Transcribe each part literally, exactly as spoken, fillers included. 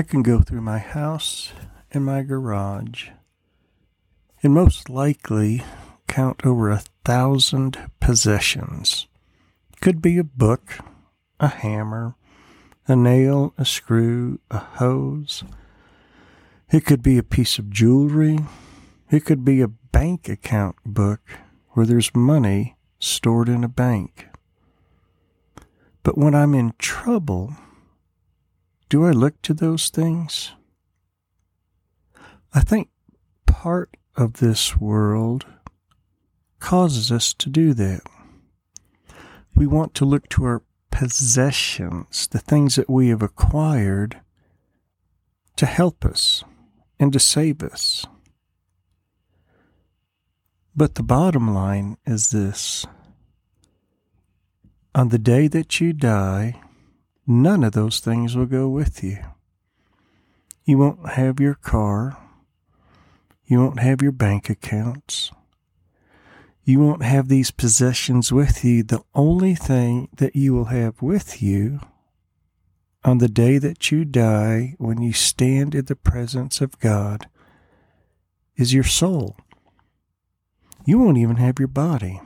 I can go through my house and my garage and most likely count over a thousand possessions. Could be a book, a hammer, a nail, a screw, a hose. It could be a piece of jewelry. It could be a bank account book where there's money stored in a bank. But when I'm in trouble, do I look to those things? I think part of this world causes us to do that. We want to look to our possessions, the things that we have acquired, to help us and to save us. But the bottom line is this: on the day that you die, none of those things will go with you. You won't have your car. You won't have your bank accounts. You won't have these possessions with you. The only thing that you will have with you on the day that you die, when you stand in the presence of God, is your soul. You won't even have your body.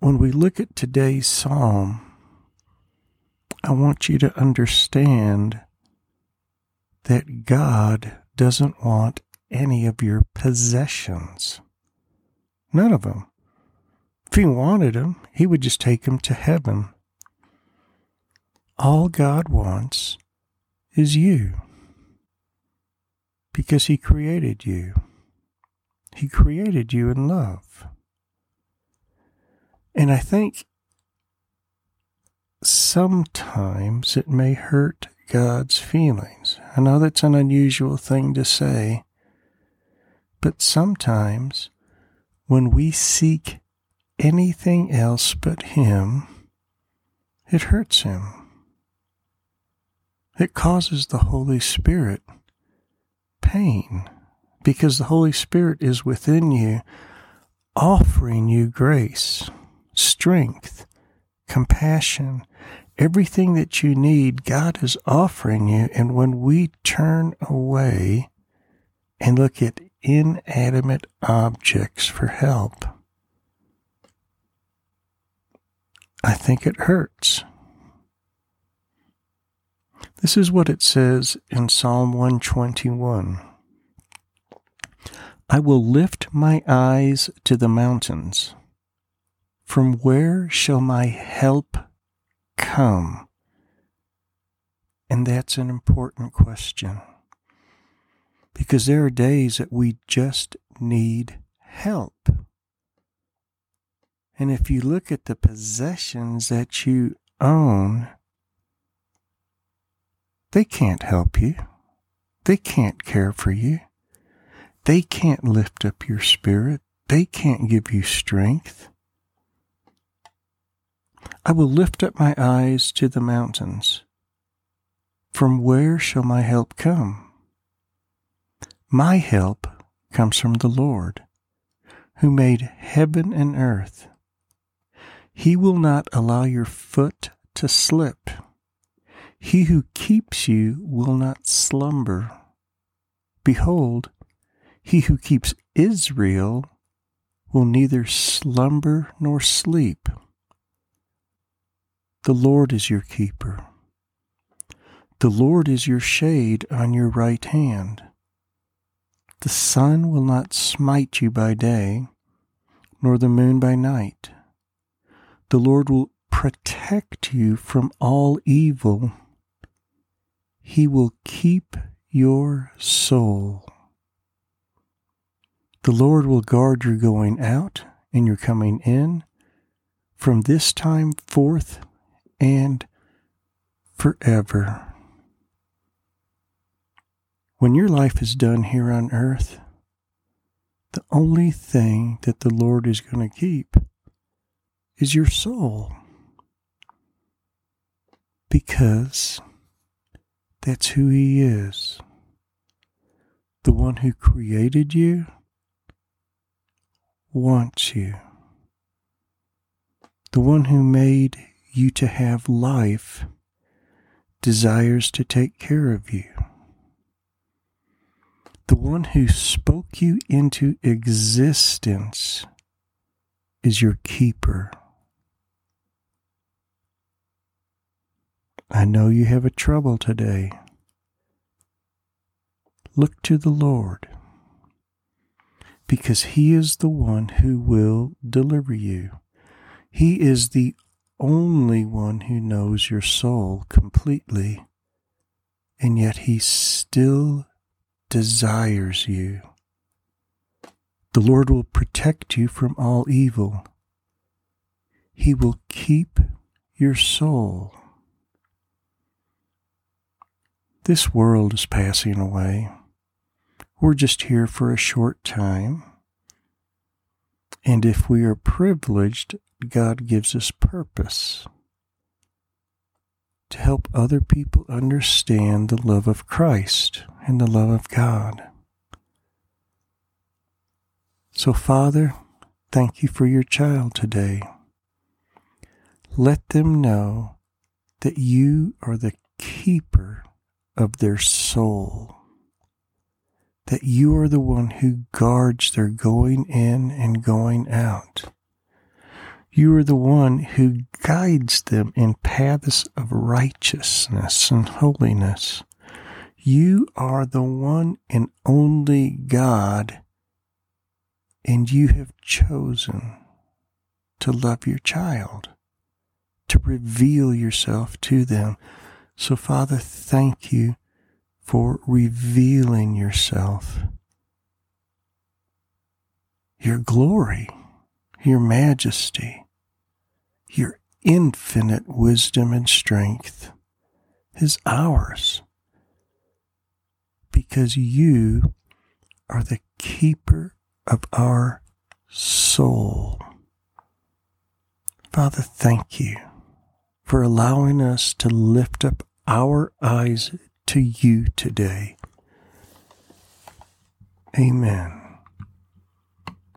When we look at today's psalm, I want you to understand that God doesn't want any of your possessions. None of them. If he wanted them, he would just take them to heaven. All God wants is you, because he created you. He created you in love. And I think sometimes it may hurt God's feelings. I know that's an unusual thing to say, but sometimes when we seek anything else but him, it hurts him. It causes the Holy Spirit pain, because the Holy Spirit is within you, offering you grace, strength, compassion, everything that you need. God is offering you. And when we turn away and look at inanimate objects for help, I think it hurts. This is what it says in Psalm one twenty-one. I will lift my eyes to the mountains. From where shall my help come? And that's an important question, because there are days that we just need help. And if you look at the possessions that you own, they can't help you. They can't care for you. They can't lift up your spirit. They can't give you strength. I will lift up my eyes to the mountains. From where shall my help come? My help comes from the Lord, who made heaven and earth. He will not allow your foot to slip. He who keeps you will not slumber. Behold, he who keeps Israel will neither slumber nor sleep. The Lord is your keeper. The Lord is your shade on your right hand. The sun will not smite you by day, nor the moon by night. The Lord will protect you from all evil. He will keep your soul. The Lord will guard your going out and your coming in, from this time forth and forever. When your life is done here on earth, the only thing that the Lord is going to keep is your soul, because that's who he is. The one who created you wants you. The one who made you to have life desires to take care of you. The one who spoke you into existence is your keeper. I know you have a trouble today. Look to the Lord, because He is the one who will deliver you. He is the only one who knows your soul completely, and yet He still desires you. The Lord will protect you from all evil. He will keep your soul. This world is passing away. We're just here for a short time. And if we are privileged, God gives us purpose to help other people understand the love of Christ and the love of God. So, Father, thank you for your child today. Let them know that you are the keeper of their soul, that you are the one who guards their going in and going out. You are the one who guides them in paths of righteousness and holiness. You are the one and only God, and you have chosen to love your child, to reveal yourself to them. So, Father, thank you for revealing yourself, your glory, your majesty, your infinite wisdom and strength is ours, because you are the keeper of our soul. Father, thank you for allowing us to lift up our eyes to you today. Amen.